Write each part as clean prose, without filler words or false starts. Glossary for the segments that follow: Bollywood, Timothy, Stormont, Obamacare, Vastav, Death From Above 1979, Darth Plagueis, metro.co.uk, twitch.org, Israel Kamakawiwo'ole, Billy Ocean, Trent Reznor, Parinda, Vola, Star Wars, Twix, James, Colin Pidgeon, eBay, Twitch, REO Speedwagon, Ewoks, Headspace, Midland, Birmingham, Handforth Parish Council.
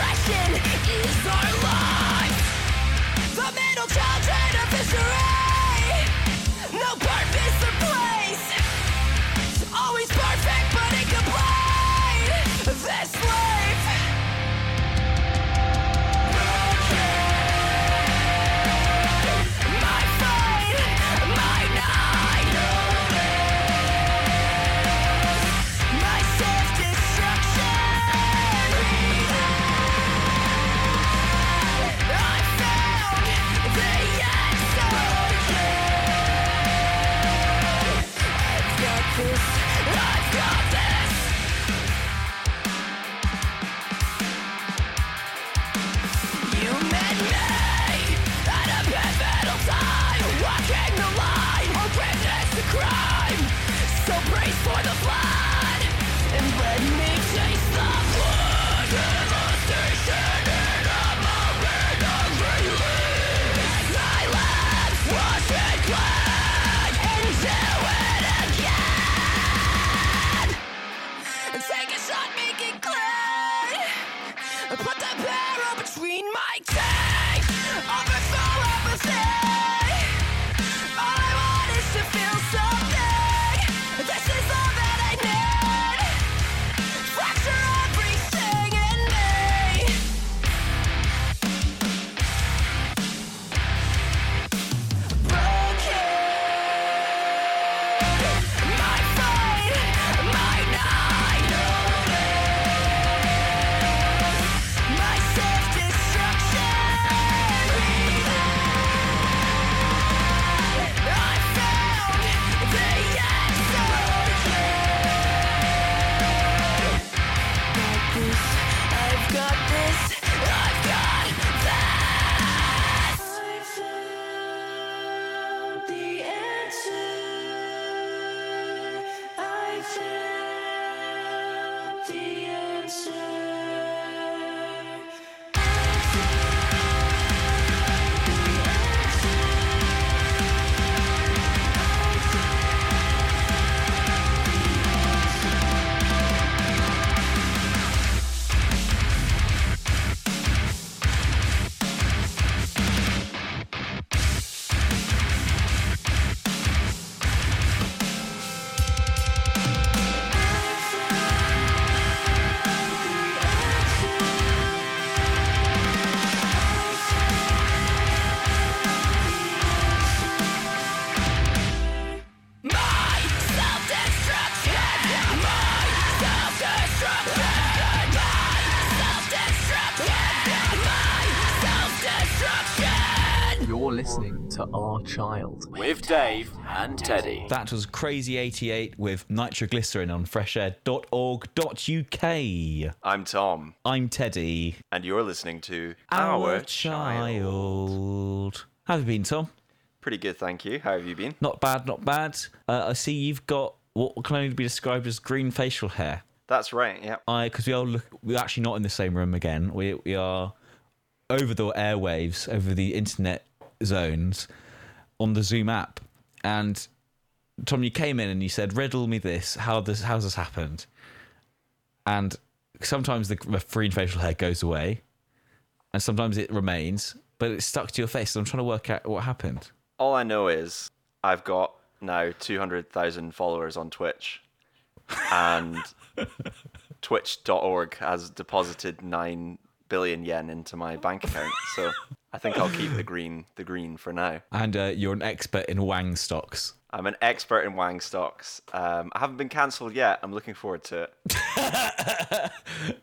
Oppression is our lot. The middle children of history. No purpose or place. Always perfect but incomplete. This life. My fight, my night. My self-destruction. I found the answer. I've got this. I've got this. You met me at a pivotal time, walking the line, or witness a crime. So brace for the flood and let me chase the blood. Illustration in a moment of release. Silence, wash it clean, and do it again. Take a shot, make it clean. Put that barrel between my teeth. Overthrow everything. All I want is to feel something. This is all that I need. Fracture everything in me. Broken. My fight, my night. My self-destruction. I found the answer. I've got this. I've got this. I found the answer. I found the answer. My self-destruction. My self-destruction. My self-destruction. My self-destruction. You're listening to Our Child. With Dave and Teddy. That was Crazy 88 with nitroglycerin on freshair.org.uk. I'm Tom, I'm Teddy. and you're listening to Our Child. How have you been, Tom? Pretty good, thank you. How have you been? Not bad, not bad. I see you've got what can only be described as green facial hair. That's right, yeah. Because we're actually not in the same room again. We are over the airwaves, over the internet zones, on the Zoom app. And Tom, you came in and you said, "Riddle me this. How's this happened?" And sometimes the green facial hair goes away, and sometimes it remains, but it's stuck to your face. So I'm trying to work out what happened. All I know is I've got now 200,000 followers on Twitch, and twitch.org has deposited 9 billion yen into my bank account. So I think I'll keep the green for now. And you're an expert in Wang stocks. I'm an expert in Wang stocks. I haven't been cancelled yet. I'm looking forward to it.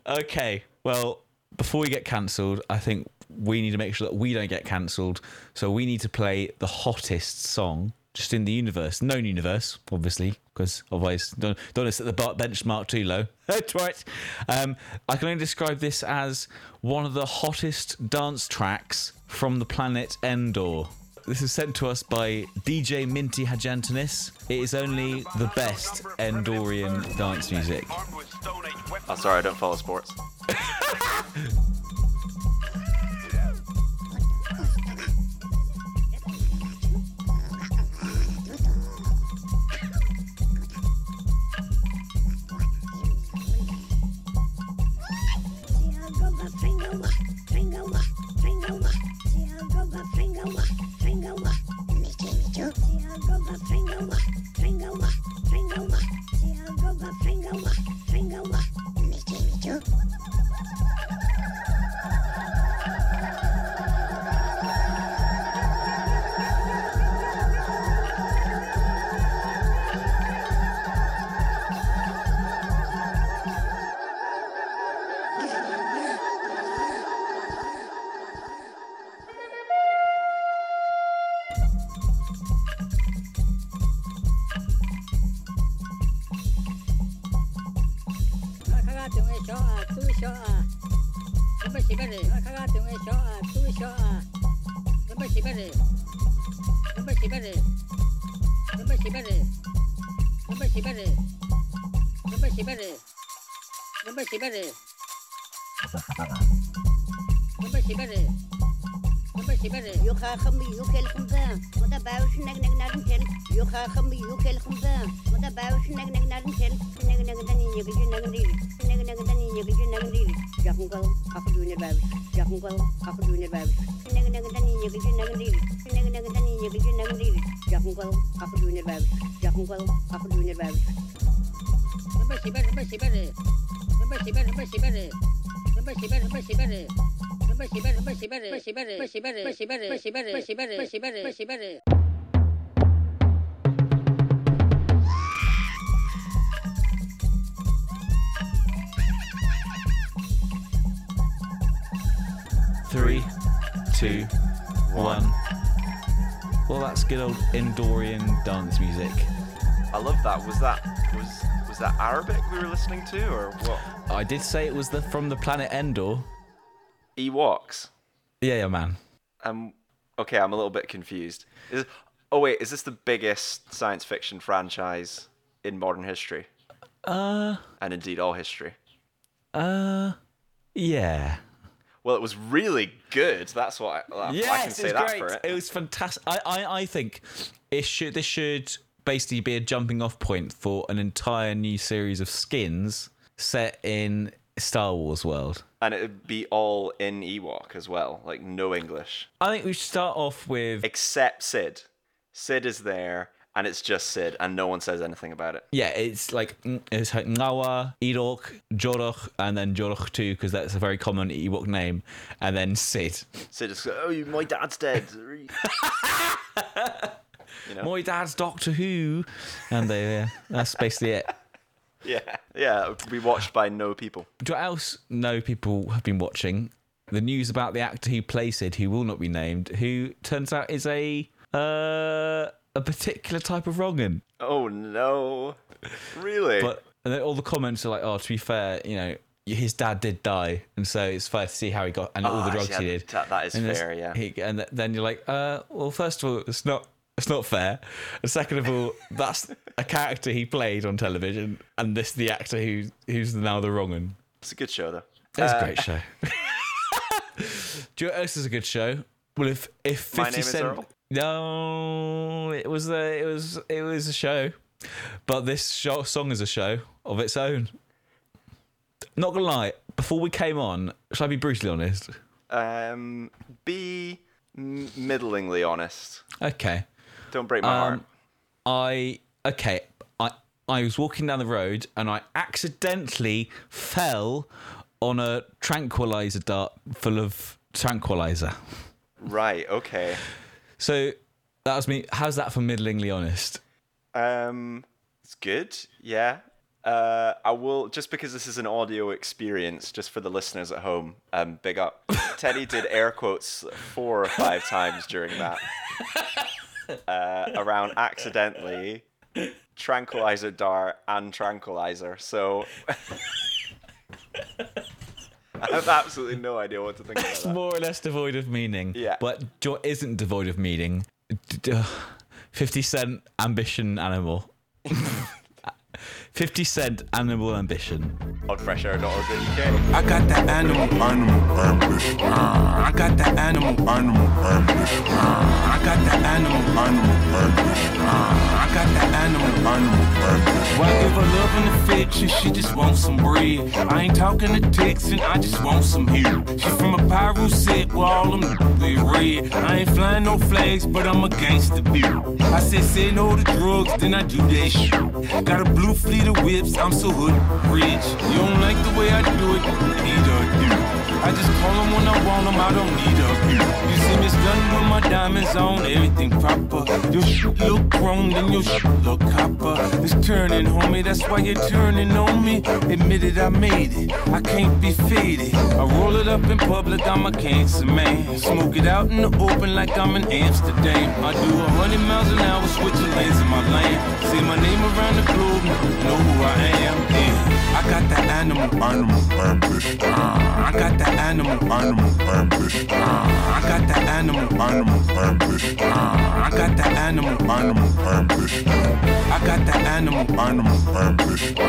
Okay, well, before we get cancelled, I think we need to make sure that we don't get cancelled. So we need to play the hottest song just in the universe, known universe, obviously, because otherwise don't set the benchmark too low. That's right. I can only describe this as one of the hottest dance tracks from the planet Endor. This is sent to us by DJ Minty Hajantanis. It is only the best Endorian dance music. Oh, sorry, I don't follow sports. Finger Better. Three, two, one. Well, that's good old Endorian dance music. I love that. Was that Arabic we were listening to, or what? I did say it was from the planet Endor. Ewoks. Yeah, man. Okay, I'm a little bit confused. Is this the biggest science fiction franchise in modern history? And indeed all history. Yeah. Well, it was really good. That's what I can say that for it. It was fantastic. I think this should basically be a jumping off point for an entire new series of skins set in Star Wars world. And it would be all in Ewok as well, like no English. I think we should start off with... Except Sid. Sid is there, and it's just Sid, and no one says anything about it. Yeah, it's like Ngawa, Irok, Jorok, and then Jorok too, because that's a very common Ewok name, and then Sid. Sid is like, oh, my dad's dead. You know? My dad's Doctor Who. And that's basically it. Yeah, it would be watched by no people. Do what else no people have been watching? The news about the actor who plays Sid, who will not be named, who turns out is a particular type of wrong'un. Oh, no. Really? But and then all the comments are like, oh, to be fair, you know, his dad did die, and so it's fair to see how he got, and all the drugs he did. That is fair, yeah. And then you're like, well, first of all, it's not fair. And second of all, that's a character he played on television, and this the actor who's now the wrong one. It's a good show, though. It's a great show. Do you know what else is a good show? Well, if 50 My Name Cent, is Earl? No, it was a show, but this song is a show of its own. Not gonna lie, before we came on, should I be brutally honest? Be middlingly honest. Okay. Don't break my heart. I was walking down the road and I accidentally fell on a tranquilizer dart full of tranquilizer. Right, okay. So that was me. How's that for middlingly honest? It's good, yeah. I will, just because this is an audio experience, just for the listeners at home, big up. Teddy did air quotes 4 or 5 times during that. Around accidentally, tranquilizer dart and tranquilizer. So I have absolutely no idea what to think about. It's more or less devoid of meaning. Yeah. But Joy isn't devoid of meaning. 50 Cent ambition animal. 50 Cent animal ambition. On freshair.org.uk. I got the animal ambition. I got the animal ambition. I got the animal ambition. I got the animal. Why give her love and affection? She just wants some bread. I ain't talking to Texan, I just want some here. She from a pyro set where all them they red. I ain't flying no flags, but I'm a gangster beer. I said say no to drugs, then I do that shit. Got a blue fleet of whips, I'm so hood rich. You don't like the way I do it, neither do. I just call them when I want them, I don't need a beer. You see me stunning with my diamonds on, everything proper. Your shit look grown, then your shit look copper. It's turning, homie, that's why you're turning on me. Admit it, I made it, I can't be faded. I roll it up in public, I'm a cancer man. Smoke it out in the open like I'm in Amsterdam. I do 100 miles an hour, switching lanes in my lane. Say my name around the globe, know who I am, yeah. I got that animal ambition. I got that animal ambition. I got that animal ambition. I got that animal ambition. I got that animal ambition. I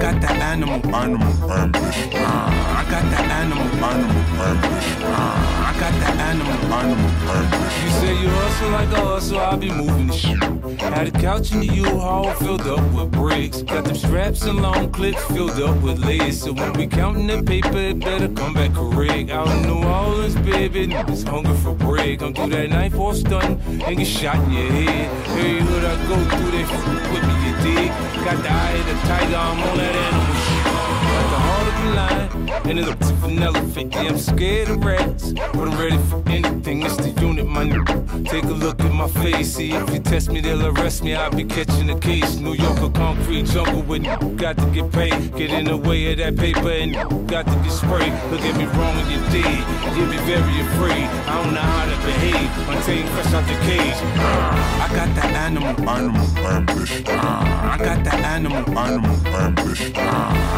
got that animal ambition. I got that animal ambition. I got that animal ambition. You say you hustle like a hustle, I be moving the shit. Had a couch in the U-Haul filled up with bricks. Got them straps and long clips filled up with lace. So when we counting that paper, it better come back correct. Out in New Orleans, baby, niggas hungry for bread. Don't do that knife or stun and get shot in your head. Every hood I go through, they with me, you dig? Got the eye of the tiger, I'm on that animal shit. Got the heart of the lion, and it looks like an elephant. Yeah, I'm scared of rats, but I'm ready for anything. It's the unit, my nigga. Take a look at my face, see if you test me, they'll arrest me. I'll be catching a case. New York, a concrete jungle with you. Got to get paid. Get in the way of that paper and you got to get sprayed. Look at me wrong and you did. You be very afraid. I don't know how to behave. I'm taking fresh out the cage. I got that animal ambition. I got that animal ambition. I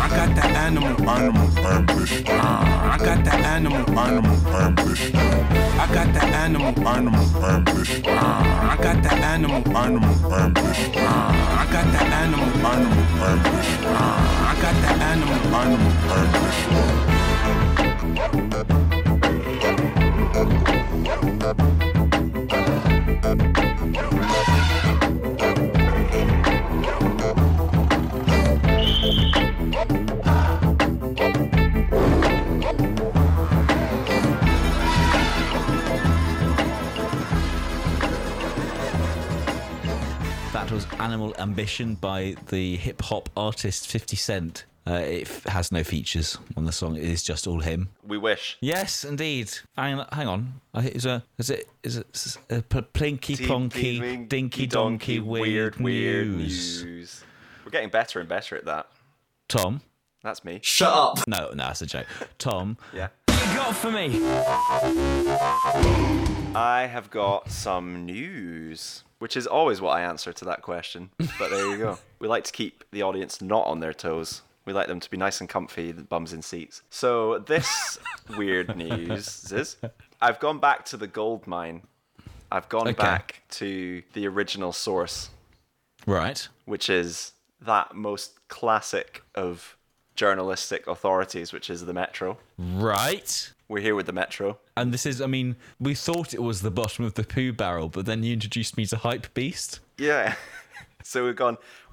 got that animal ambition. I got that animal ambition. I got that animal ambition. I got that animal ambition. I got that animal ambition. I got that animal That was Animal Ambition by the hip-hop artist 50 Cent. It has no features on the song. It is just all him. We wish. Yes, indeed. Hang on. Is it a plinky plonky dinky donkey weird news? We're getting better and better at that. Tom? That's me. Shut up. No, that's a joke. Tom? Yeah? What you got for me? I have got some news. Which is always what I answer to that question. But there you go. We like to keep the audience not on their toes. We like them to be nice and comfy, bums in seats. So this weird news is I've gone back to the gold mine. I've gone back to the original source. Right. Which is that most classic of journalistic authorities, which is the Metro. Right. We're here with the Metro. And this is, I mean, we thought it was the bottom of the poo barrel, but then you introduced me to Hype Beast. Yeah. So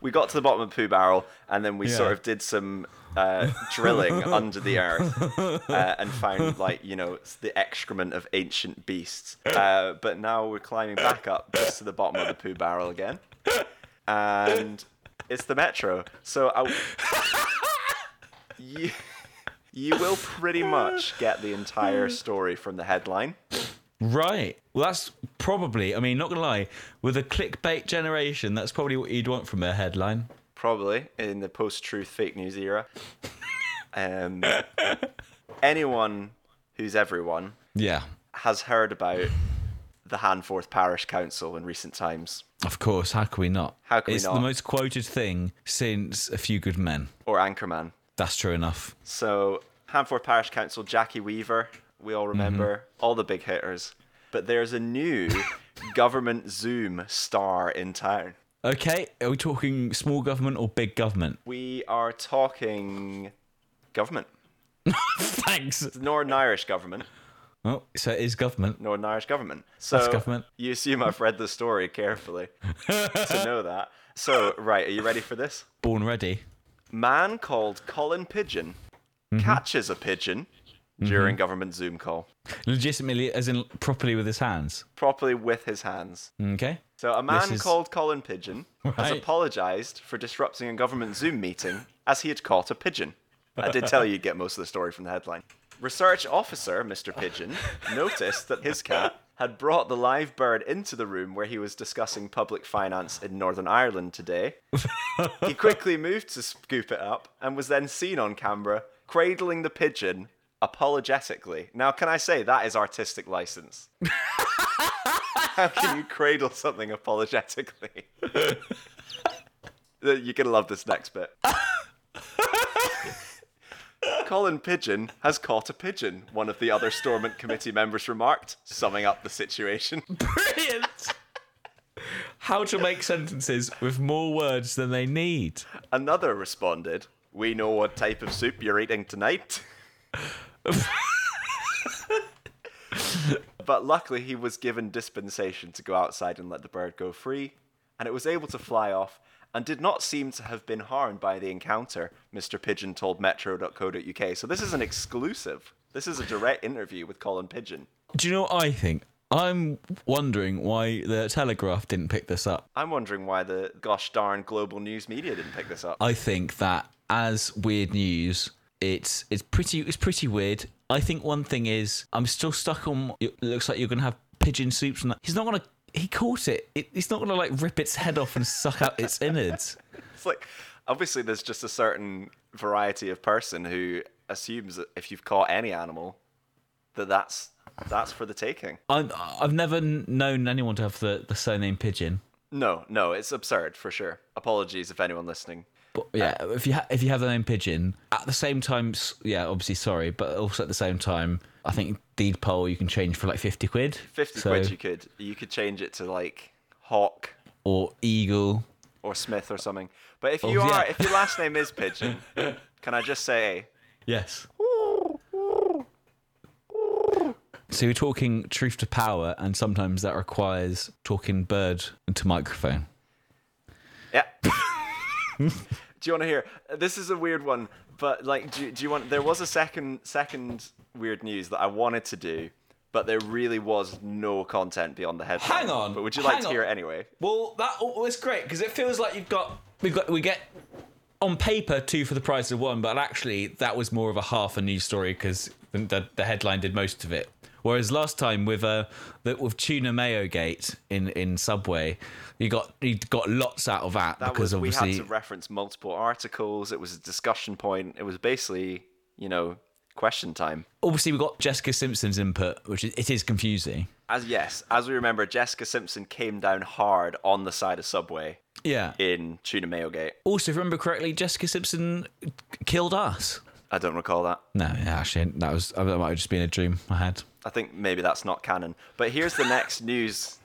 we got to the bottom of the poo barrel, and then we sort of did some drilling under the earth and found, the excrement of ancient beasts. But now we're climbing back up just to the bottom of the poo barrel again. And it's the Metro. So You will pretty much get the entire story from the headline. Right. Well, that's probably, I mean, not going to lie, with a clickbait generation, that's probably what you'd want from a headline. Probably, in the post-truth fake news era. Anyone who's everyone has heard about the Handforth Parish Council in recent times. Of course, how can we not? It's the most quoted thing since A Few Good Men. Or Anchorman. That's true enough. So, Handforth Parish Council, Jackie Weaver, we all remember, all the big hitters. But there's a new government Zoom star in town. Okay, are we talking small government or big government? We are talking government. Thanks. It's Northern Irish government. Oh, so it is government. Northern Irish government. So that's government. You assume I've read the story carefully to know that. So, right, are you ready for this? Born ready. Man called Colin Pidgeon catches a pigeon during government Zoom call. Legitimately, as in properly with his hands? Properly with his hands. Okay. So a man called Colin Pidgeon has apologised for disrupting a government Zoom meeting as he had caught a pigeon. I did tell you you'd get most of the story from the headline. Research officer Mr. Pidgeon noticed that his cat had brought the live bird into the room where he was discussing public finance in Northern Ireland today. He quickly moved to scoop it up and was then seen on camera cradling the pigeon apologetically. Now, can I say that is artistic license? How can you cradle something apologetically? You're going to love this next bit. Colin Pidgeon has caught a pigeon, one of the other Stormont committee members remarked, summing up the situation. Brilliant! How to make sentences with more words than they need. Another responded, "We know what type of soup you're eating tonight." But luckily he was given dispensation to go outside and let the bird go free, and it was able to fly off and did not seem to have been harmed by the encounter, Mr. Pidgeon told metro.co.uk. So this is an exclusive. This is a direct interview with Colin Pidgeon. Do you know what I think? I'm wondering why the Telegraph didn't pick this up. I'm wondering why the gosh darn global news media didn't pick this up. I think that as weird news, it's pretty weird. I think one thing is, I'm still stuck on, it looks like you're going to have pigeon soups and that. He's not going to... He caught it. He's not going to, like, rip its head off and suck out its innards. It's like, obviously there's just a certain variety of person who assumes that if you've caught any animal, that's for the taking. I've never known anyone to have the surname Pigeon. No, it's absurd, for sure. Apologies if anyone listening. But yeah, if you have the name Pigeon, at the same time, yeah, obviously sorry, but also at the same time, I think deed poll you can change for like 50 quid. 50 quid you could change it to like Hawk or Eagle or Smith or something. But if your last name is Pigeon, can I just say yes? So you're talking truth to power, and sometimes that requires talking bird to microphone. Yeah. Do you want to hear? This is a weird one, but like, do you want? There was a second weird news that I wanted to do, but there really was no content beyond the headline. Hang on, but would you like to hear it anyway? Well, that was great because it feels like we get on paper two for the price of one, but actually that was more of a half a news story because the headline did most of it. Whereas last time with Tuna Mayo Gate in Subway, you got lots out of that because obviously we had to reference multiple articles. It was a discussion point. It was basically, you know, question time. Obviously, we got Jessica Simpson's input, which it is confusing. As we remember, Jessica Simpson came down hard on the side of Subway. Yeah. In Tuna Mayo Gate. Also, if I remember correctly, Jessica Simpson killed us. I don't recall that. No, actually, that might have just been a dream I had. I think maybe that's not canon. But here's the next news.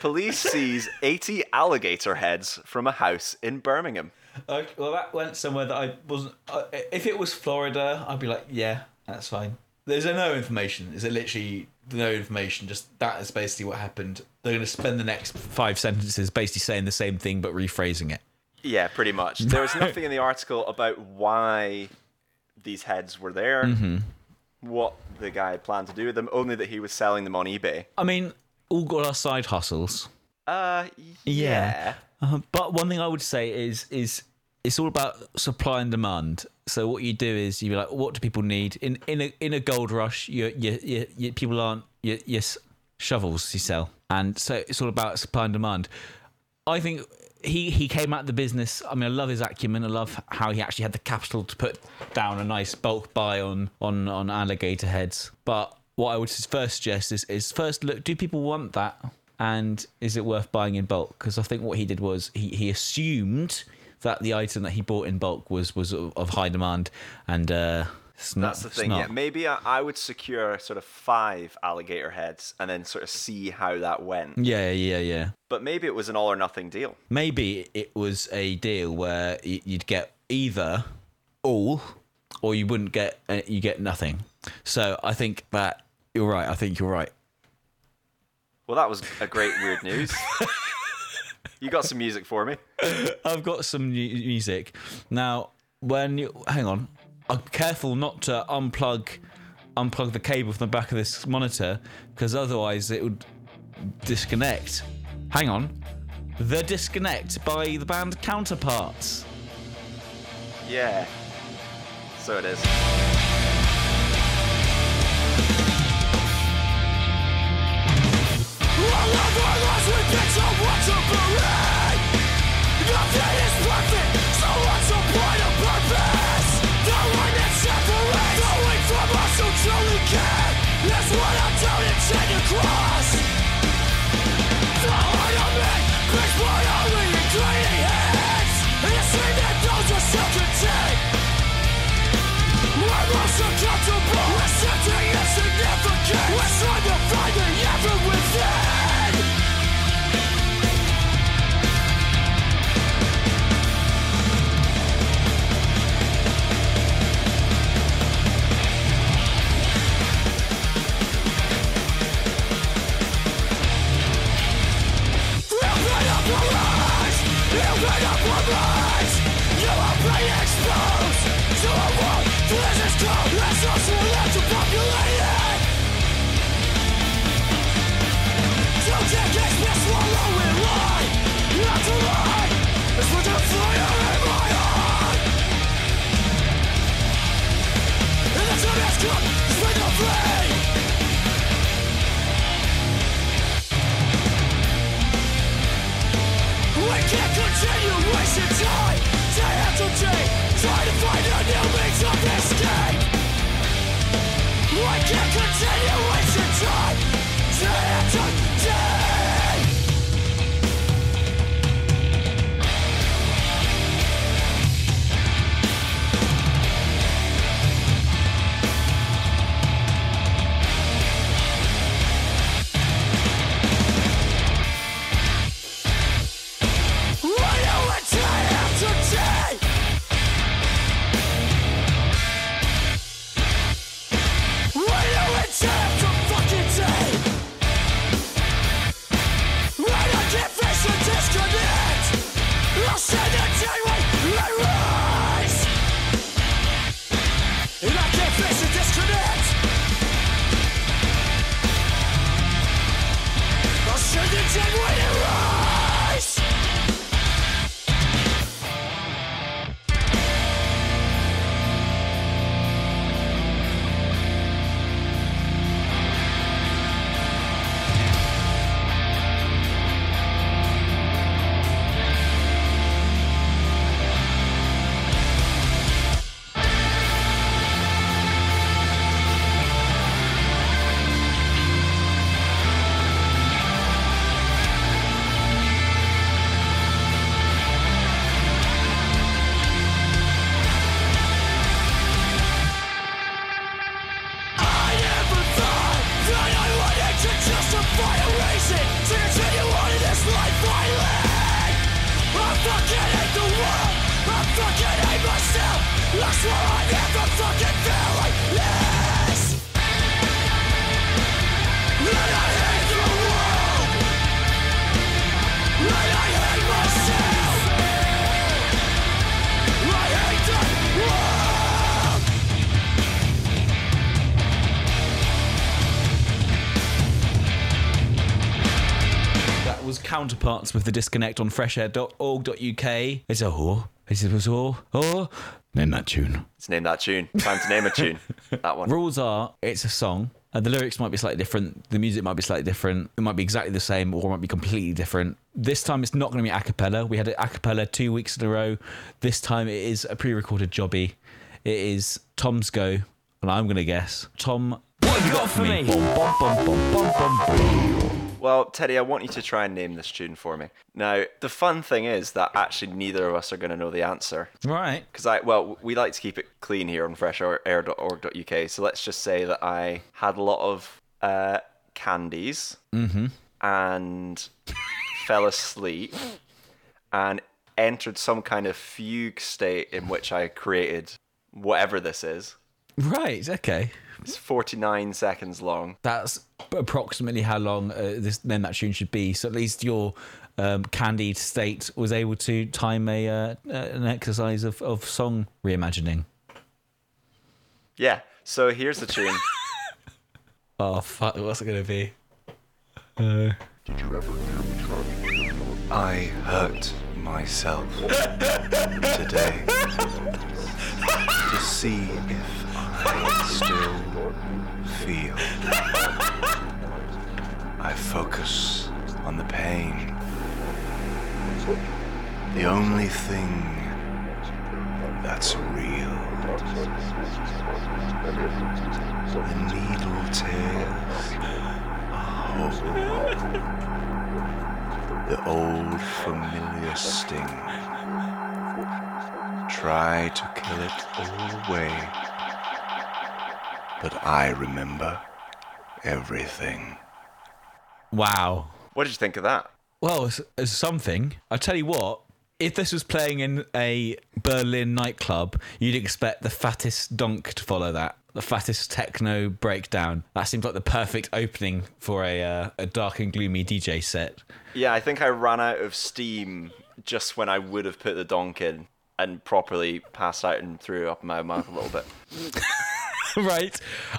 Police seize 80 alligator heads from a house in Birmingham. Well, that went somewhere that I wasn't... if it was Florida, I'd be like, yeah, that's fine. There's no information. Is it literally no information? Just that is basically what happened. They're going to spend the next 5 sentences basically saying the same thing but rephrasing it. Yeah, pretty much. There was nothing in the article about why... these heads were there, what the guy planned to do with them, only that he was selling them on eBay. I mean, all got our side hustles. Yeah. But one thing I would say is it's all about supply and demand. So what you do is you're like, what do people need? In a gold rush, you people aren't your shovels you sell, and so it's all about supply and demand. I think. He came at the business. I mean, I love his acumen. I love how he actually had the capital to put down a nice bulk buy on alligator heads. But what I would first suggest is first look, do people want that? And is it worth buying in bulk? Because I think what he did was he assumed that the item that he bought in bulk was of high demand and... that's the thing, yeah. Maybe I would secure sort of 5 alligator heads and then sort of see how that went. Yeah. But maybe it was an all or nothing deal. Maybe it was a deal where you'd get either all or you wouldn't get, you get nothing. So I think that you're right. Well, that was a great weird news. You got some music for me? I've got some music. Now, when you... Hang on. I'm careful not to unplug the cable from the back of this monitor, because otherwise it would disconnect. Hang on. The Disconnect by the band Counterparts. Yeah. So it is. I love our lives, we get so much to believe. Nothing is perfect, so what's the point of purpose? The one that separates, going from us who truly care. That's what I'm down and chained across. The heart of it, brings blood only ingredients. And you see that those are self-contained. We're most uncomfortable, we're something insignificant. We're trying to find the effort within. You are being exposed to a world that is cold, that's also electropopulated. So decades may swallow in line, not to lie, it's with the fire in my eye. And the time has come, it's with the flame. We can't continue wasting time, day after day, trying to find a new means of escape. We can't continue wasting time, day after day. Counterparts with The Disconnect on freshair.org.uk. It's a whore. It was whore. Name that tune. Let's name that tune. Time to name a tune. That one. Rules are, it's a song. The lyrics might be slightly different. The music might be slightly different. It might be exactly the same or it might be completely different. This time it's not going to be a cappella. We had it a cappella 2 weeks in a row. This time it is a pre-recorded jobby. It is Tom's go, and I'm going to guess. Tom, what have you got for me? Well, Teddy, I want you to try and name this tune for me. Now, the fun thing is that actually neither of us are going to know the answer. Right. Because we like to keep it clean here on freshair.org.uk. So let's just say that I had a lot of candies and fell asleep and entered some kind of fugue state in which I created whatever this is. Right, okay. It's 49 seconds long. That's approximately how long this Name That Tune should be. So at least you're candied state, was able to time a an exercise of song reimagining. Yeah, so here's the tune. Oh, fuck, what's it going to be? Did you ever hear me try? I hurt myself today to see if I still feel. I focus on the pain. The only thing that's real. The needle tears a hole. The old familiar sting. Try to kill it all away, but I remember everything. Wow. What did you think of that? Well, it's something. I tell you what, if this was playing in a Berlin nightclub, you'd expect the fattest dunk to follow that. The fattest techno breakdown. That seems like the perfect opening for a dark and gloomy DJ set. Yeah, I think I ran out of steam just when I would have put the donk in and properly passed out and threw up in my mouth a little bit. Right.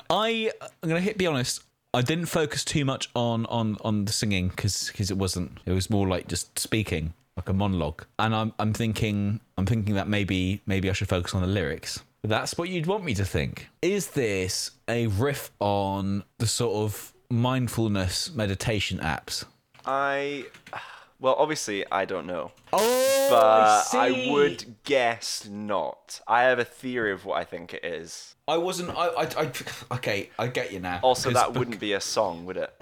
I'm going to be honest. I didn't focus too much on the singing because it was more like just speaking, like a monologue. And I'm thinking that maybe I should focus on the lyrics. That's what you'd want me to think. Is this a riff on the sort of mindfulness meditation apps? Well, obviously, I don't know. Oh, but I would guess not. I have a theory of what I think it is. I wasn't... Okay, I get you now. Also, that wouldn't be a song, would it?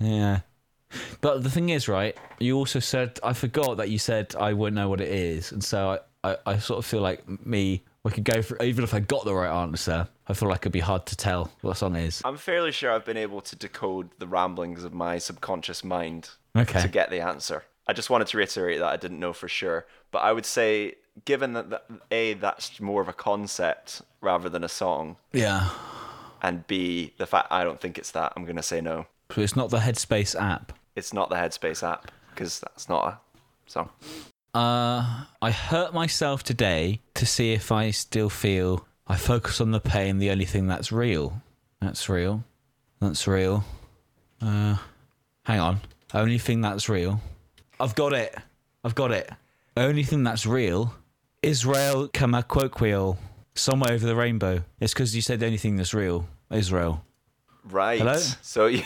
Yeah. But the thing is, right, you also said... I forgot that you said I wouldn't know what it is. And so I sort of feel like I could go for... Even if I got the right answer, I feel like it'd be hard to tell what song it is. I'm fairly sure I've been able to decode the ramblings of my subconscious mind... Okay. To get the answer. I just wanted to reiterate that I didn't know for sure, but I would say, given that A, that's more of a concept rather than a song. Yeah. And B, the fact I don't think it's that, I'm going to say no. So it's not the Headspace app? It's not the Headspace app, because that's not a song. I hurt myself today to see if I still feel. I focus on the pain, the only thing that's real. That's real. That's real. Hang on. Only thing that's real. I've got it. Only thing that's real. Israel Kamakawiwo'ole. Somewhere over the rainbow. It's because you said the only thing that's real. Israel. Right. Hello? So you...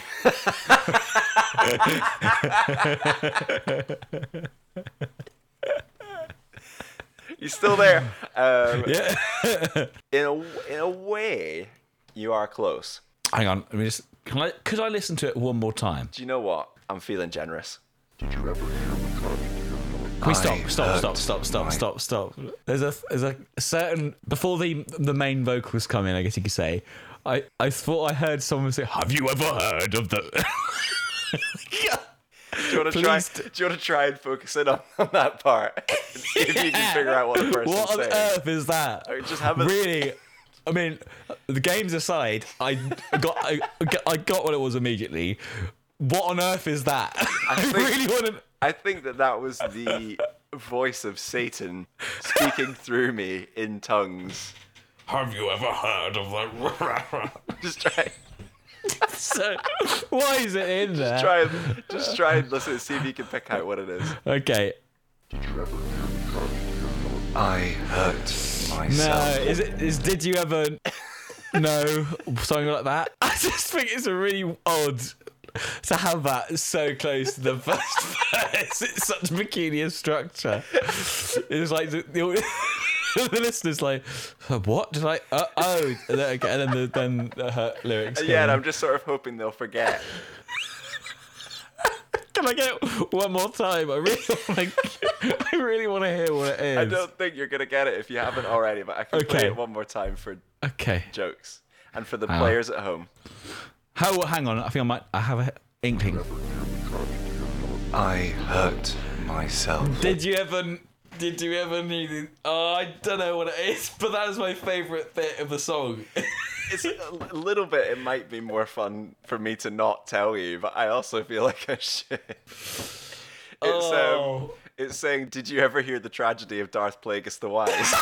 You're still there. Yeah. In a way, you are close. Hang on. Let me just... Could I listen to it one more time? Do you know what? I'm feeling generous. Did you ever hear me talking? Can we stop? There's a certain... Before the main vocals come in, I guess you could say, I thought I heard someone say, have you ever heard of the... Yeah. Do you want to try and focus in on that part? See if you can figure out what the person's saying. What on earth is that? Really... I mean, the games aside, I got what it was immediately. What on earth is that? I think that was the voice of Satan speaking through me in tongues. Have you ever heard of that? Just try. So, why is it in there? Just try and listen and see if you can pick out what it is. Okay. Did you ever I hurt. Myself. No, is did you ever know something like that? I just think it's really odd to have that so close to the first verse. It's such peculiar structure. It's like the listener's like, what did I? Oh, and then the lyrics. Yeah, and I'm just sort of hoping they'll forget. Can I get it one more time? I really want to hear what it is. I don't think you're going to get it if you haven't already, but I can play it one more time for jokes. And for the players at home. Hang on, I think I have an inkling. I hurt myself. Did you ever need... Oh, I don't know what it is, but that is my favourite bit of the song. It's a little bit, it might be more fun for me to not tell you, but I also feel like I should. It's saying, "Did you ever hear the tragedy of Darth Plagueis the Wise?"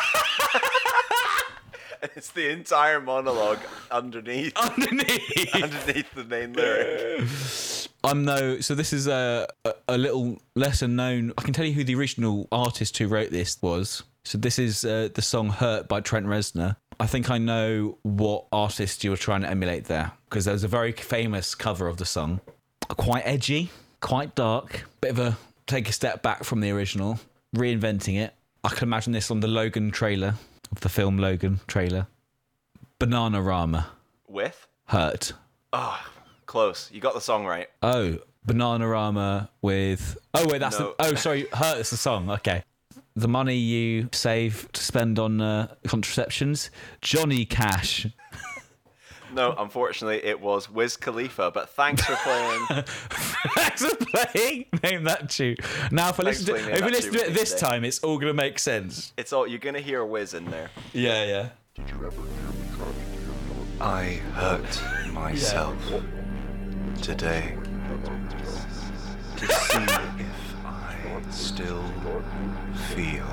It's the entire monologue underneath the main lyric. So this is a little lesser known. I can tell you who the original artist who wrote this was. So this is the song "Hurt" by Trent Reznor. I think I know what artist you were trying to emulate there, because there was a very famous cover of the song. Quite edgy, quite dark, bit of a take a step back from the original, reinventing it. I can imagine this on the Logan trailer. Of the film Logan trailer. Bananarama. With? Hurt. Oh, close. You got the song right. Oh, Bananarama with... Oh, wait, that's no. Hurt is the song. Okay. The money you save to spend on contraceptions. Johnny Cash. No, unfortunately, it was Wiz Khalifa, but thanks for playing. Thanks for playing. Name that tune. Now, if you listen to it this time, it's all going to make sense. It's all you're going to hear Wiz in there. Yeah, yeah. Did you ever hear me talking? I hurt myself today to see if I still feel.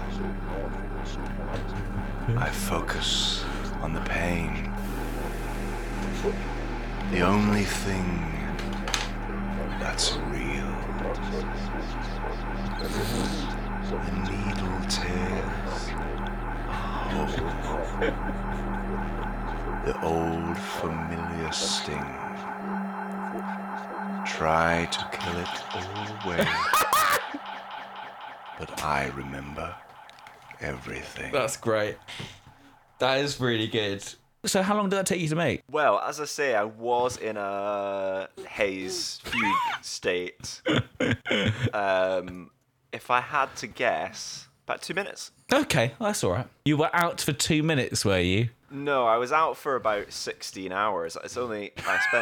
I focus on the pain. The only thing that's real. The needle tears the old familiar sting. Try to kill it all away, but I remember everything. That's great. That is really good. So how long did that take you to make? Well, as I say, I was in a haze fugue state. If I had to guess, about 2 minutes. Okay, that's all right. You were out for 2 minutes, were you? No, I was out for about 16 hours. I spent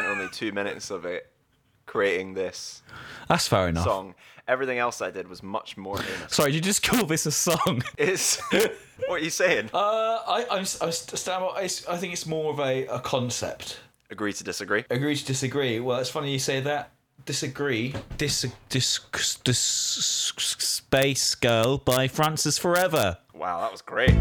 only 2 minutes of it creating this. That's fair enough. Song. Everything else I did was much more innocent. Sorry, you just call this a song? It's what are you saying? I think it's more of a concept. Agree to disagree. Agree to disagree. Well, it's funny you say that. Disagree. Space Girl by Francis Forever. Wow, that was great.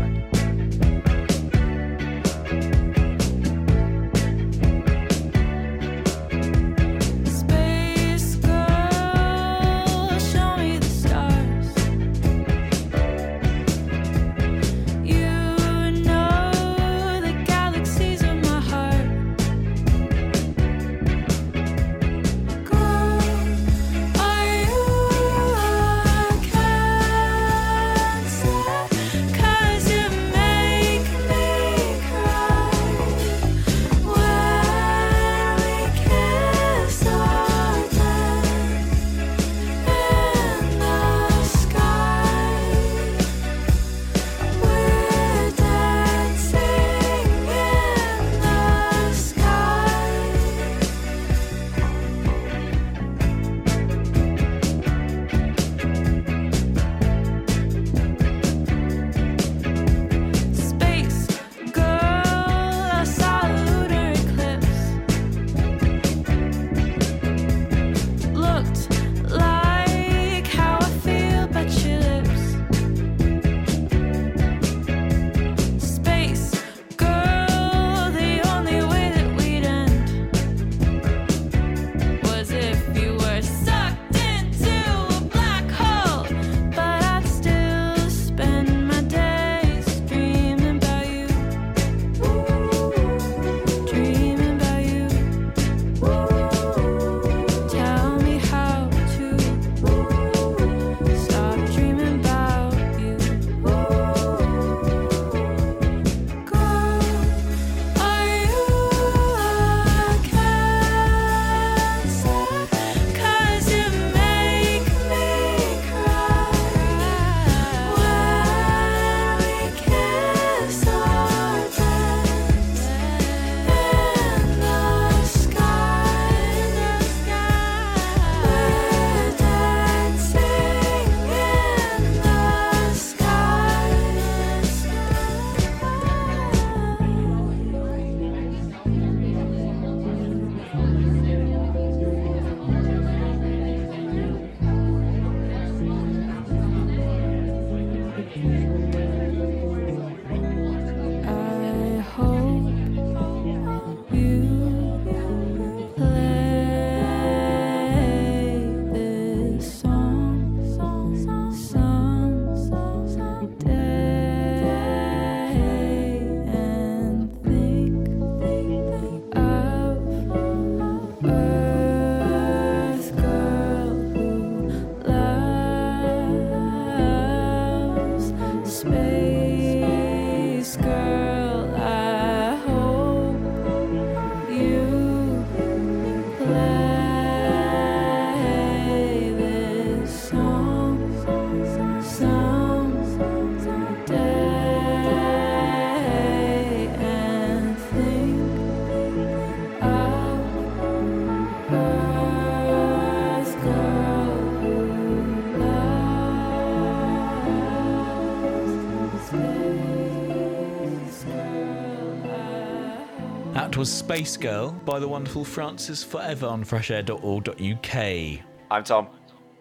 That was Space Girl by the wonderful Francis Forever on freshair.org.uk. I'm Tom.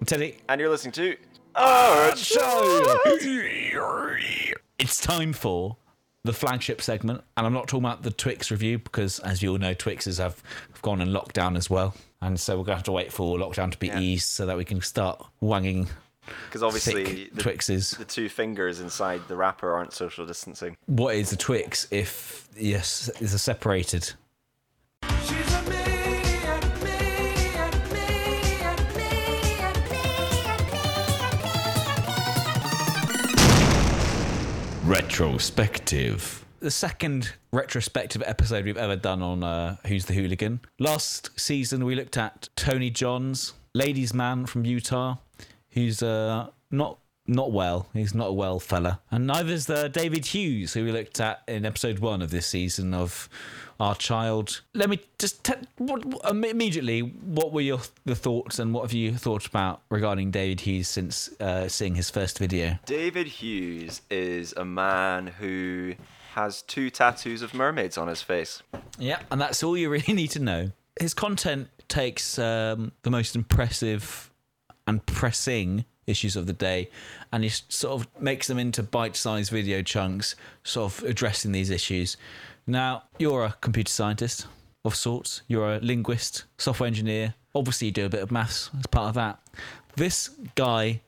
I'm Teddy. And you're listening to... It's time for the flagship segment, and I'm not talking about the Twix review because, as you all know, Twixes have gone in lockdown as well, and so we're going to have to wait for lockdown to be eased so that we can start wanging. Because obviously the Twixes, the two fingers inside the wrapper aren't social distancing. What is a Twix if is a separated? She's a retrospective. The second retrospective episode we've ever done on Who's the Hooligan. Last season we looked at Tony Johns, ladies man from Utah, who's not well. He's not a well fella. And neither is David Hughes, who we looked at in episode 1 of this season of Our Child. Let me just immediately, what were the thoughts, and what have you thought about regarding David Hughes since seeing his first video? David Hughes is a man who has 2 tattoos of mermaids on his face. Yeah, and that's all you really need to know. His content takes the most impressive and pressing issues of the day, and he sort of makes them into bite-sized video chunks, sort of addressing these issues. Now, you're a computer scientist of sorts, you're a linguist, software engineer, obviously you do a bit of maths as part of that. This guy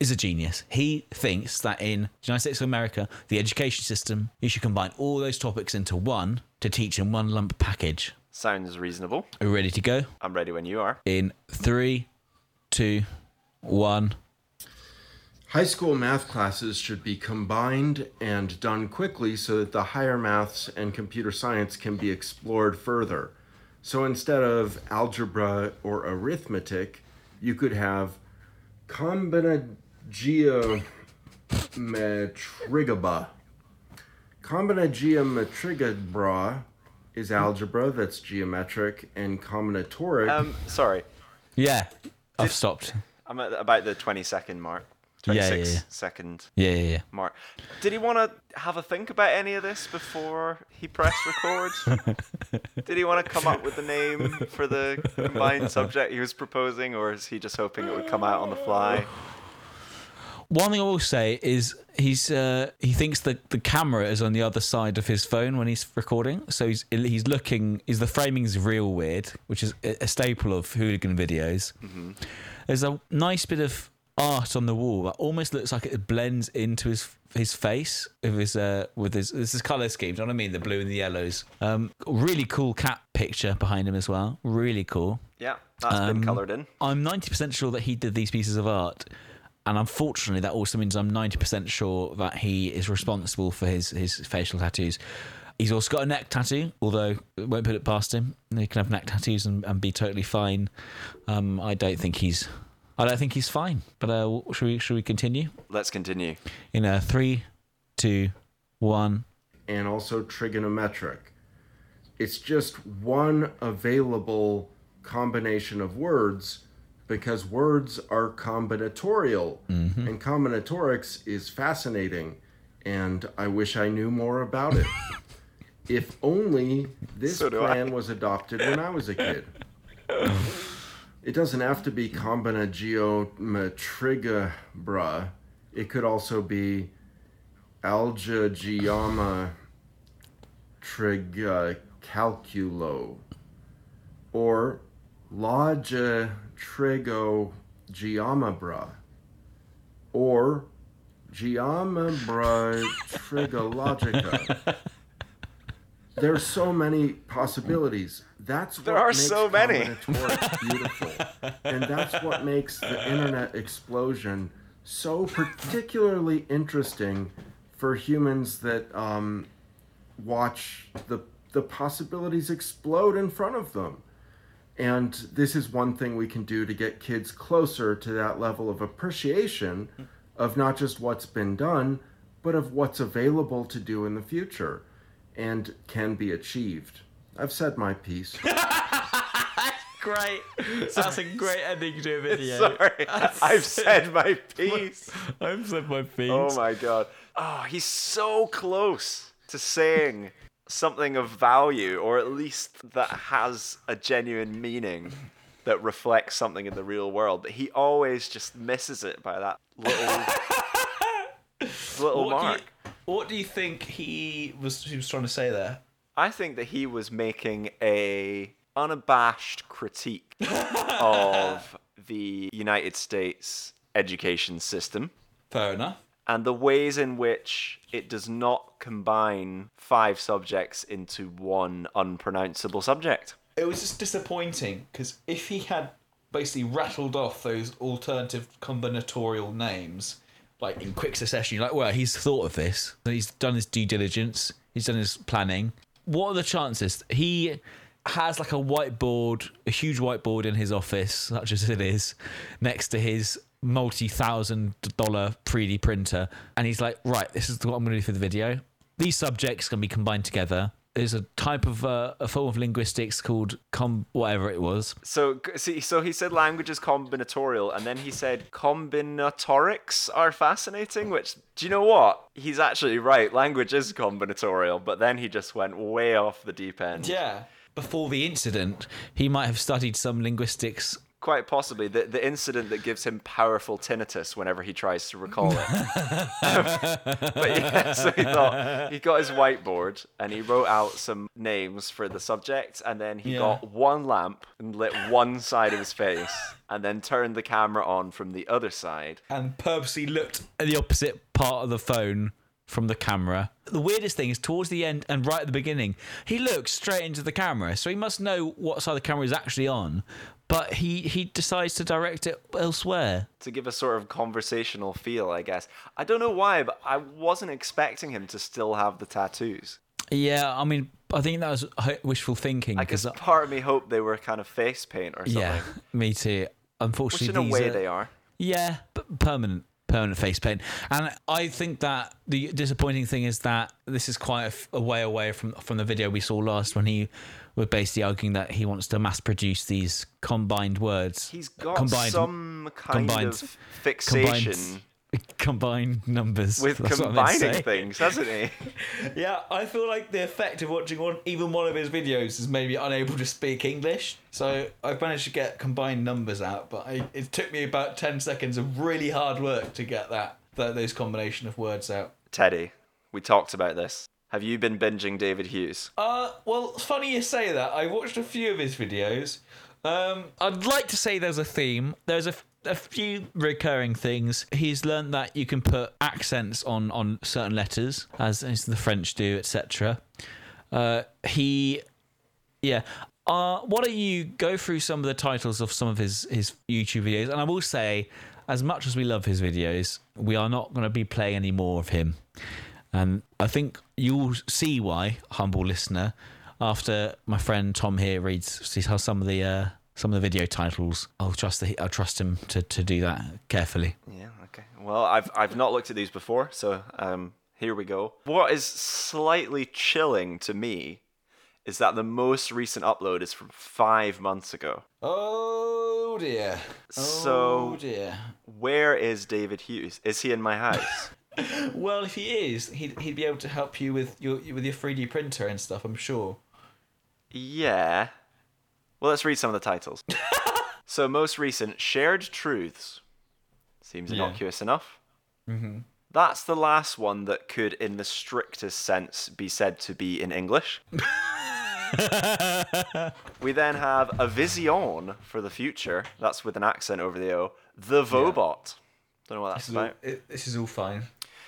is a genius. He thinks that in the United States of America, the education system, you should combine all those topics into one to teach in one lump package. Sounds reasonable. Are you ready to go? I'm ready when you are. In 3, 2, 1. High school math classes should be combined and done quickly so that the higher maths and computer science can be explored further. So instead of algebra or arithmetic, you could have combinageometrigaba. Combinageometrigabra is algebra, that's geometric, and combinatoric... Sorry. Yeah. I've stopped. I'm at about the 22nd mark. 26 second mark. Did he want to have a think about any of this before he pressed record? Did he want to come up with the name for the combined subject he was proposing, or is he just hoping it would come out on the fly? One thing I will say is he thinks that the camera is on the other side of his phone when he's recording, so he's looking. The framing's real weird, which is a staple of hooligan videos. Mm-hmm. There's a nice bit of art on the wall that almost looks like it blends into his face with his this is colour scheme. Do you know what I mean? The blue and the yellows. Really cool cat picture behind him as well. Really cool. Yeah, that's been coloured in. I'm 90% sure that he did these pieces of art. And unfortunately, that also means I'm 90% sure that he is responsible for his facial tattoos. He's also got a neck tattoo, although I won't put it past him. He can have neck tattoos and be totally fine. I don't think he's fine. But should we continue? Let's continue. In 3, 2, 1. And also trigonometric. It's just one available combination of words, because words are combinatorial, mm-hmm. and combinatorics is fascinating, and I wish I knew more about it. If only this plan was adopted when I was a kid. It doesn't have to be combinageometrigabra. It could also be algegeometrigacalculo, or logetrigogeomabra, or geomabra trigologica. There's so many possibilities. That's what makes beautiful. And that's what makes the internet explosion so particularly interesting for humans that watch the possibilities explode in front of them. And this is one thing we can do to get kids closer to that level of appreciation of not just what's been done, but of what's available to do in the future and can be achieved. I've said my piece. Great. That's a great ending to a video. Sorry. I've said my piece. I've said my piece. Oh, my God. Oh, he's so close to saying something of value, or at least that has a genuine meaning that reflects something in the real world. But he always just misses it by that little mark. What do you think he was trying to say there? I think that he was making a unabashed critique of the United States education system. Fair enough. And the ways in which it does not combine 5 subjects into one unpronounceable subject. It was just disappointing, because if he had basically rattled off those alternative combinatorial names, like in quick succession, you're like, well, he's thought of this, he's done his due diligence, he's done his planning. What are the chances? He has like a whiteboard, a huge whiteboard in his office, such as it is, next to his multi-$1,000 3D printer, and he's like, right, this is what I'm going to do for the video. These subjects can be combined together. There's a type of a form of linguistics called whatever it was. So he said language is combinatorial, and then he said combinatorics are fascinating, which, do you know what? He's actually right. Language is combinatorial, but then he just went way off the deep end. Yeah. Before the incident, he might have studied some linguistics. Quite possibly. The incident that gives him powerful tinnitus whenever he tries to recall it. But yeah, so he thought, he got his whiteboard and he wrote out some names for the subject, and then he got one lamp and lit one side of his face and then turned the camera on from the other side. And purposely looked at the opposite part of the phone from the camera. The weirdest thing is towards the end and right at the beginning, he looks straight into the camera, so he must know what side the camera is actually on. But he decides to direct it elsewhere. To give a sort of conversational feel, I guess. I don't know why, but I wasn't expecting him to still have the tattoos. Yeah, I mean, I think that was wishful thinking. I guess part of me hoped they were kind of face paint or something. Yeah, me too. Unfortunately, they are. Yeah, but permanent face paint. And I think that the disappointing thing is that this is quite a way away from the video we saw last, when he was basically arguing that he wants to mass produce these combined words. He's got some kind of fixation, combined numbers with combining things, hasn't he? Yeah, I feel like the effect of watching even one of his videos is maybe unable to speak English. So I've managed to get combined numbers out, but it took me about 10 seconds of really hard work to get those combination of words out. Teddy, we talked about this. Have you been binging David Hughes? Well, funny you say that. I watched a few of his videos. I'd like to say there's a theme. There's a few recurring things. He's learned that you can put accents on certain letters, as the French do, etc. Why don't you go through some of the titles of some of his YouTube videos? And I will say, as much as we love his videos, we are not going to be playing any more of him. And I think you'll see why, humble listener, after my friend Tom here sees how some of the video titles. I'll trust him to do that carefully. Yeah, okay. Well, I've not looked at these before, so here we go. What is slightly chilling to me is that the most recent upload is from 5 months ago. Oh dear. So where is David Hughes? Is he in my house? Well, if he is, he'd be able to help you with your 3D printer and stuff, I'm sure. Yeah. Well, let's read some of the titles. So, most recent, Shared Truths. Seems innocuous enough. Mm-hmm. That's the last one that could, in the strictest sense, be said to be in English. We then have A Vision for the Future. That's with an accent over the O. The Vobot. Don't know what that's about. This is all fine.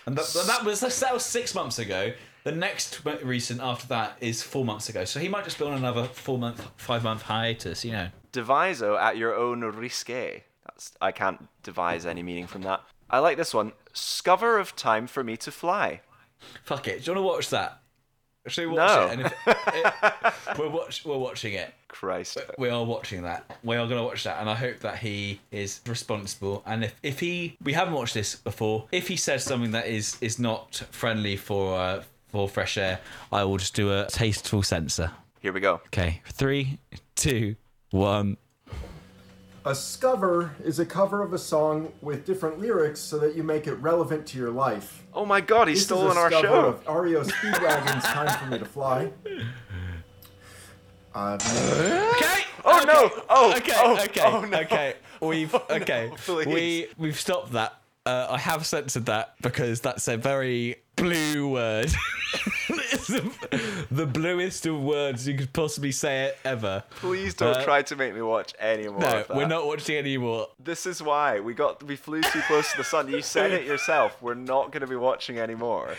And that was 6 months ago. The next recent after that is 4 months ago. So he might just be on another 5 month hiatus, you know. Diviso at your own risque. I can't devise any meaning from that. I like this one. Scover of time for me to fly. Fuck it. Do you want to watch that? Should we watch it? And we're watching it. Christ. We are watching that. We are going to watch that, and I hope that he is responsible. And if we haven't watched this before, if he says something that is not friendly for Fresh Air, I will just do a tasteful censor. Here we go. Okay, 3, 2, 1. A scover is a cover of a song with different lyrics so that you make it relevant to your life. Oh my God, he's stolen our show. This is a scover of REO Speedwagon's Time For Me To Fly. Okay. Oh no. Oh. Okay. Oh, okay. Oh, no. Okay. We've okay. Oh, no, we've stopped that. I have censored that because that's a very blue word. It's the bluest of words you could possibly say it ever. Please don't try to make me watch any more of that. We're not watching any more. This is why we flew too close to the sun. You said it yourself. We're not going to be watching any more.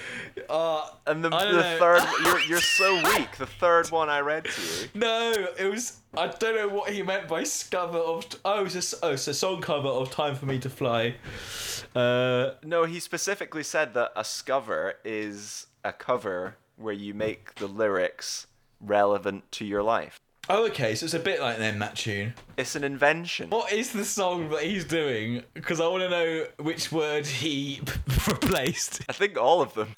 And the third, you're so weak. The third one I read to you. No, it was. I don't know what he meant by cover of. It's a song cover of Time For Me To Fly. No, he specifically said that a scover is a cover where you make the lyrics relevant to your life. Oh, okay, so it's a bit like then that tune. It's an invention. What is the song that he's doing? Because I want to know which word he replaced. I think all of them.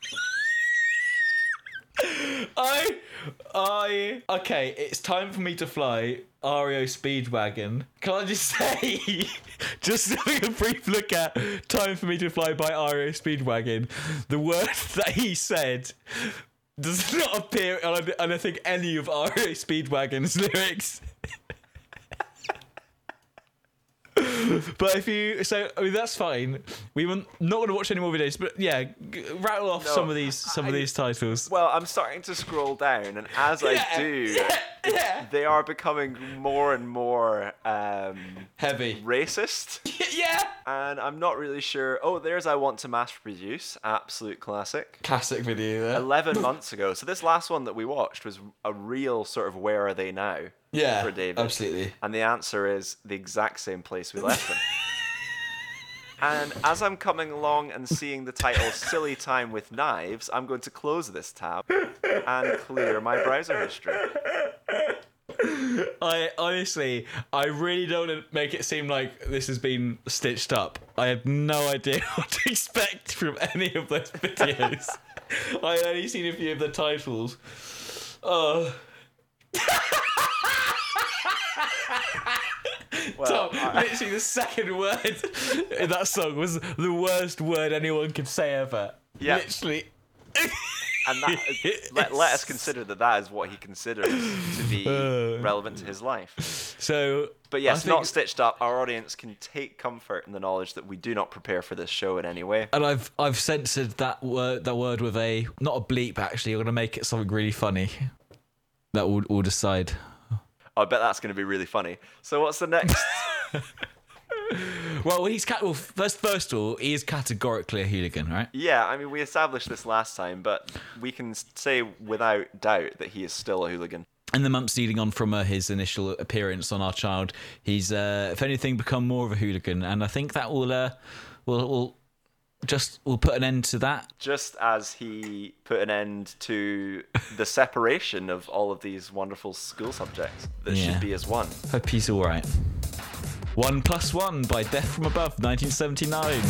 Okay, it's Time For Me To Fly, REO Speedwagon. Can I just say, just having a brief look at Time For Me To Fly by REO Speedwagon, the word that he said does not appear on, I don't think, any of REO Speedwagon's lyrics. But if you... So, I mean, that's fine. We were not going to watch any more videos, but yeah, rattle off some of these titles. Well, I'm starting to scroll down, and as they are becoming more and more... heavy. Racist. Yeah. And I'm not really sure... Oh, there's I Want To Mass Produce. Absolute classic. Classic video there. 11 months ago. So this last one that we watched was a real sort of where are they now? Yeah, for David. Absolutely. And the answer is the exact same place we left them. And as I'm coming along and seeing the title Silly Time With Knives, I'm going to close this tab and clear my browser history. I really don't want to make it seem like this has been stitched up. I have no idea what to expect from any of those videos. I've only seen a few of the titles. Oh... Well, Tom, literally the second word in that song was the worst word anyone could say ever. Yeah. Literally. And let us consider that is what he considers to be relevant to his life. So, but yes, not stitched up. Our audience can take comfort in the knowledge that we do not prepare for this show in any way. And I've censored that word with not a bleep. Actually, I'm going to make it something really funny. That we'll decide. I bet that's going to be really funny. So what's the next? Well, first of all, he is categorically a hooligan, right? Yeah, I mean, we established this last time, but we can say without doubt that he is still a hooligan. In the months leading on from his initial appearance on Our Child, he's, if anything, become more of a hooligan, and I think that we'll put an end to that. Just as he put an end to the separation of all of these wonderful school subjects that should be as one. Hope he's all right. 1+1 by Death From Above 1979.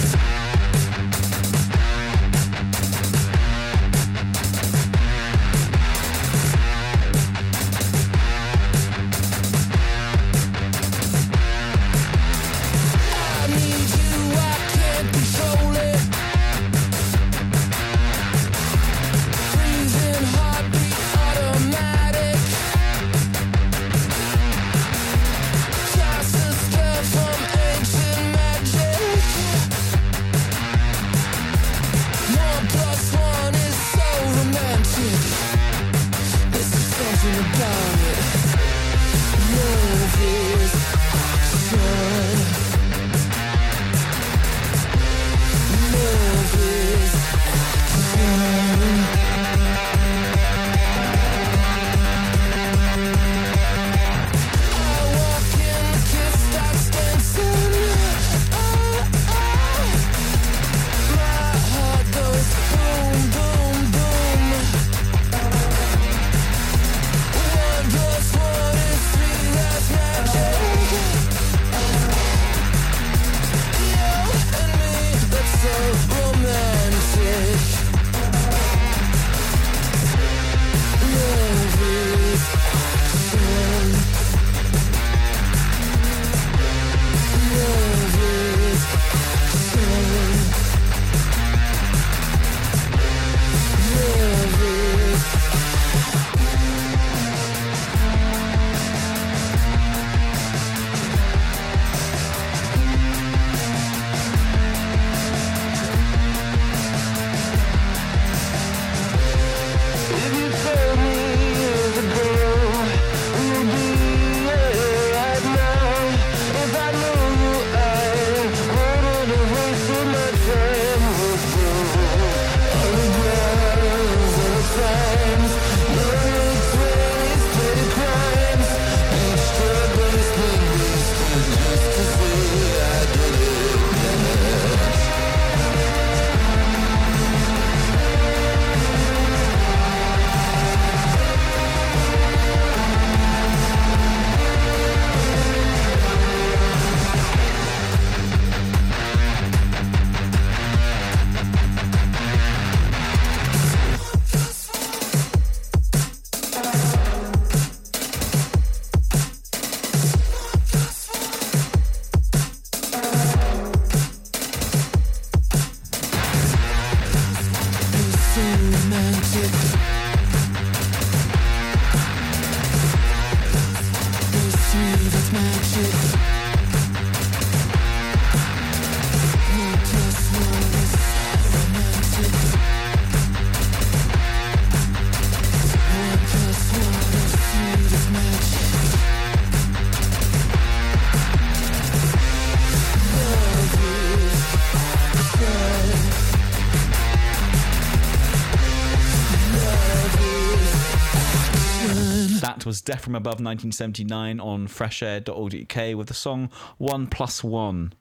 That was Death From Above 1979 on freshair.org.uk with the song 1+1.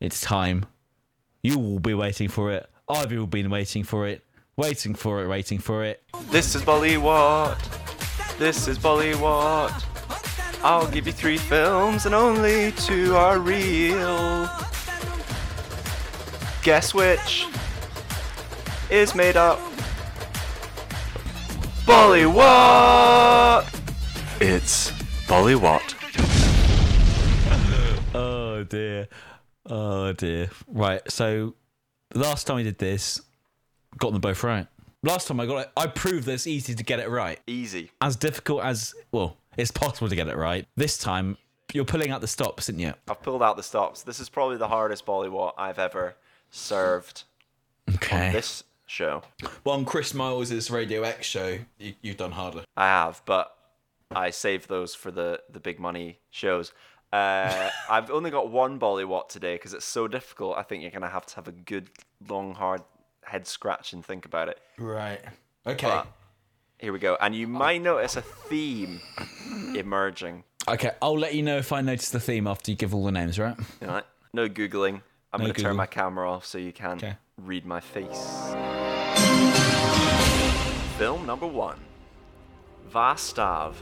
It's time. You will be waiting for it. I've all been waiting for it. Waiting for it, waiting for it. This is Bollywood. This is Bollywood. I'll give you 3 films and only 2 are real. Guess which is made up. Bollywood! It's Bollywood. Oh dear. Oh dear. Right, so last time we did this, got them both right. Last time I got it, I proved that it's easy to get it right. Easy. As difficult as, well, it's possible to get it right. This time, you're pulling out the stops, aren't you? I've pulled out the stops. This is probably the hardest Bollywood I've ever served on this show. Well, on Chris Miles' Radio X show, you've done harder. I have, but I saved those for the big money shows. I've only got one Bollywood today because it's so difficult. I think you're going to have a good, long, hard head scratch and think about it. Right. Okay. But here we go. And you might notice a theme emerging. Okay. I'll let you know if I notice the theme after you give all the names, right? All right. No Googling. I'm going to turn my camera off so you can't read my face. Film number 1. Vastav,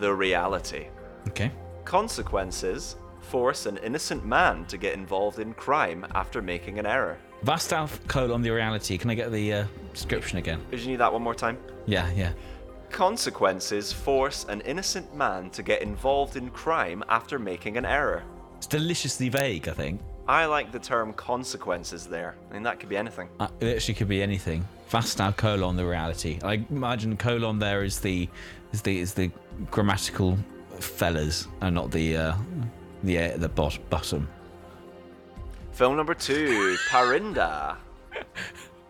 The Reality. Okay. Consequences force an innocent man to get involved in crime after making an error. Vastav, The Reality. Can I get the description again? Did you need that one more time? Yeah. Consequences force an innocent man to get involved in crime after making an error. It's deliciously vague, I think. I like the term consequences there. I mean, that could be anything. It actually could be anything. Vastav, The Reality. I imagine : there is the grammatical fellas and not the bottom. Film number 2, Parinda.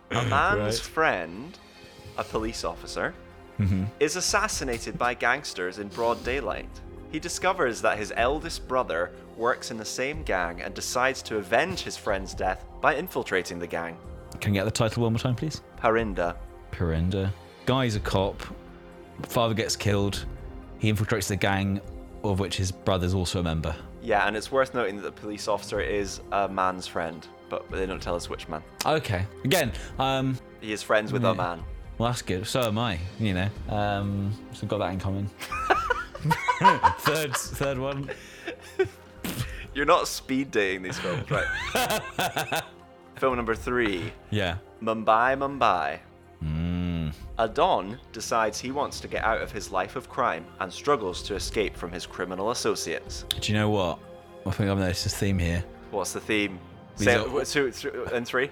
A man's friend, a police officer, is assassinated by gangsters in broad daylight. He discovers that his eldest brother works in the same gang and decides to avenge his friend's death by infiltrating the gang. Can you get the title one more time, please? Parinda. Guy's a cop. Father gets killed. He infiltrates the gang, of which his brother's also a member. Yeah, and it's worth noting that the police officer is a man's friend, but they don't tell us which man. Okay. Again, he is friends with a man. Well, that's good. So am I, you know. So we've got that in common. Third one. You're not speed dating these films, right? Film number 3. Yeah. Mumbai. A don decides he wants to get out of his life of crime and struggles to escape from his criminal associates. Do you know what? I think I've noticed a theme here. What's the theme? Two and three?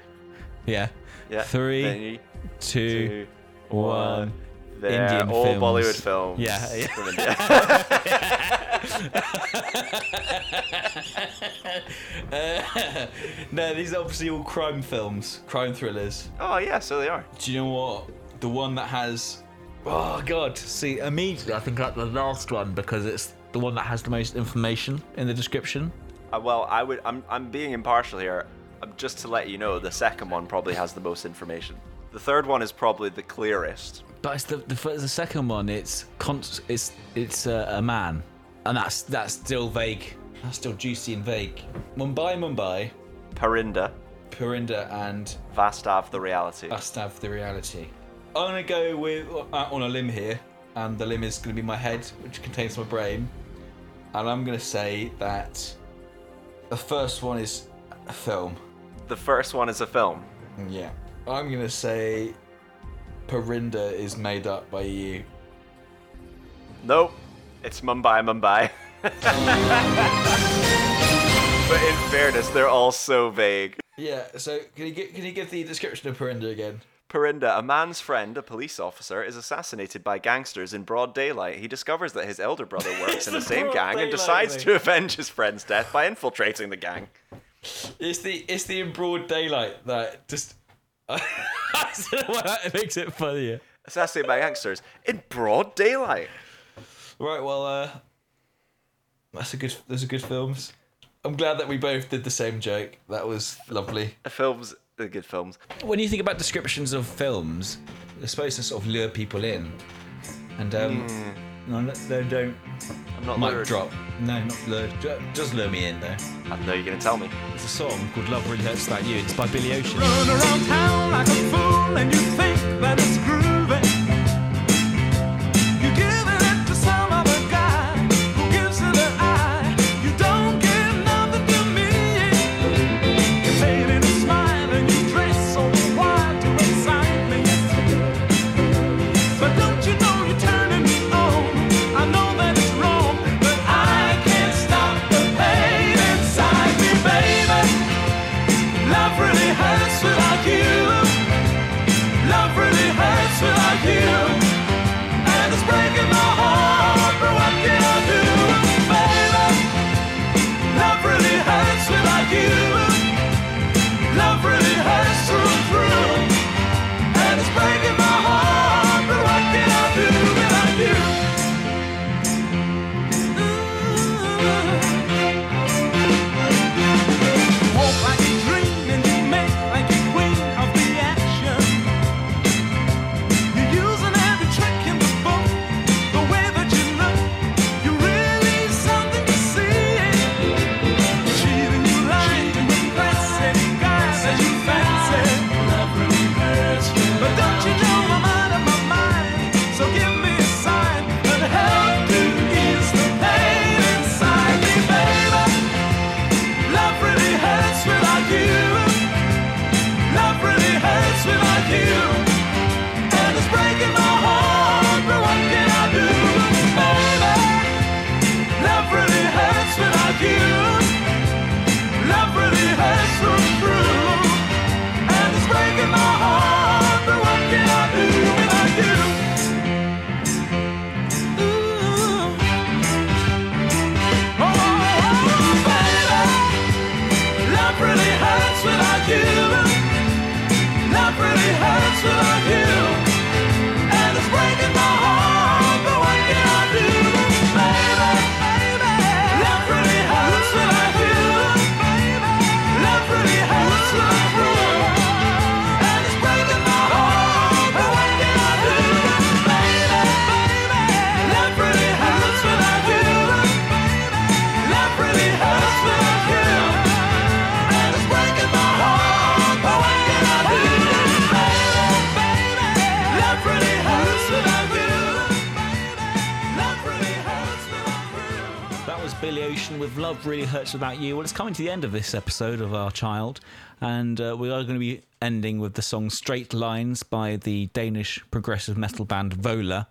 Yeah. 3, 2, 1. They're Indian all films. Bollywood films. Yeah. From India. No, these are obviously all crime films, crime thrillers. Oh, yeah, so they are. Do you know what? The one that has... Oh, God. See, immediately I think that's the last one because it's the one that has the most information in the description. I'm being impartial here. Just to let you know, the second one probably has the most information. The third one is probably the clearest. But it's the second one. It's a man. And that's still vague. That's still juicy and vague. Mumbai. Parinda and... Vastav the Reality. I'm going to go with on a limb here, and the limb is going to be my head, which contains my brain, and I'm going to say that the first one is a film. The first one is a film? Yeah. I'm going to say Parinda is made up by you. Nope. It's Mumbai. But in fairness, they're all so vague. Yeah, so can you give the description of Parinda again? Parinda, a man's friend, a police officer, is assassinated by gangsters in broad daylight. He discovers that his elder brother works in the same gang and decides to avenge his friend's death by infiltrating the gang. It's the in broad daylight that just... That's the one that makes it funnier. Assassinated by gangsters in broad daylight. Right, well, those are good films. I'm glad that we both did the same joke. That was lovely. They're good films. When you think about descriptions of films, they're supposed to sort of lure people in. And I'm not lured. Mic drop. No, not lured. Just lure me in though. I know you're gonna tell me. There's a song called Love Really Hurts Like You. It's by Billy Ocean. Run around town like a fool and you think that it's groovy. With Love Really Hurts Without You. Well, it's coming to the end of this episode of Our Child, and we are going to be ending with the song Straight Lines by the Danish progressive metal band Vola.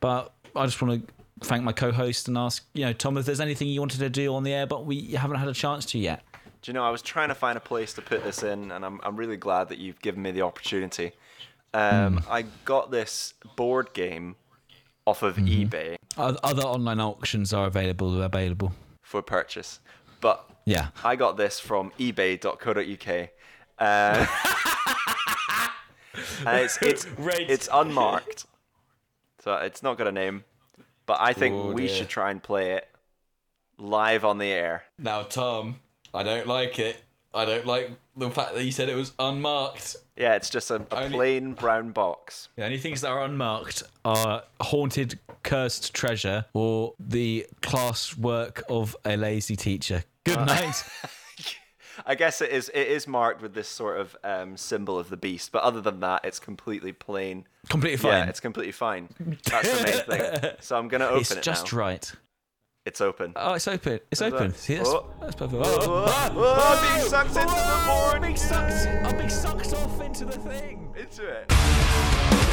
But I just want to thank my co-host and ask, you know, Tom, if there's anything you wanted to do on the air but we haven't had a chance to yet. Do you know, I was trying to find a place to put this in, and I'm really glad that you've given me the opportunity. I got this board game off of eBay. Other online auctions are available for purchase, but yeah, I got this from eBay.co.uk. And it's unmarked, so it's not got a name. But I think we should try and play it live on the air. Now, Tom, I don't like it. I don't like the fact that you said it was unmarked. Yeah, it's just a plain brown box. The only things that are unmarked are haunted, cursed treasure or the classwork of a lazy teacher. Good night. I guess it is marked with this sort of symbol of the beast, but other than that, it's completely plain. Completely fine. Yeah, it's completely fine. That's the main thing. So I'm going to open it now. It's just right. It's open. Oh, it's open. It's open. See, that's perfect. Oh, I'm being sucked into the board. I'm being sucked off into the thing. Into it.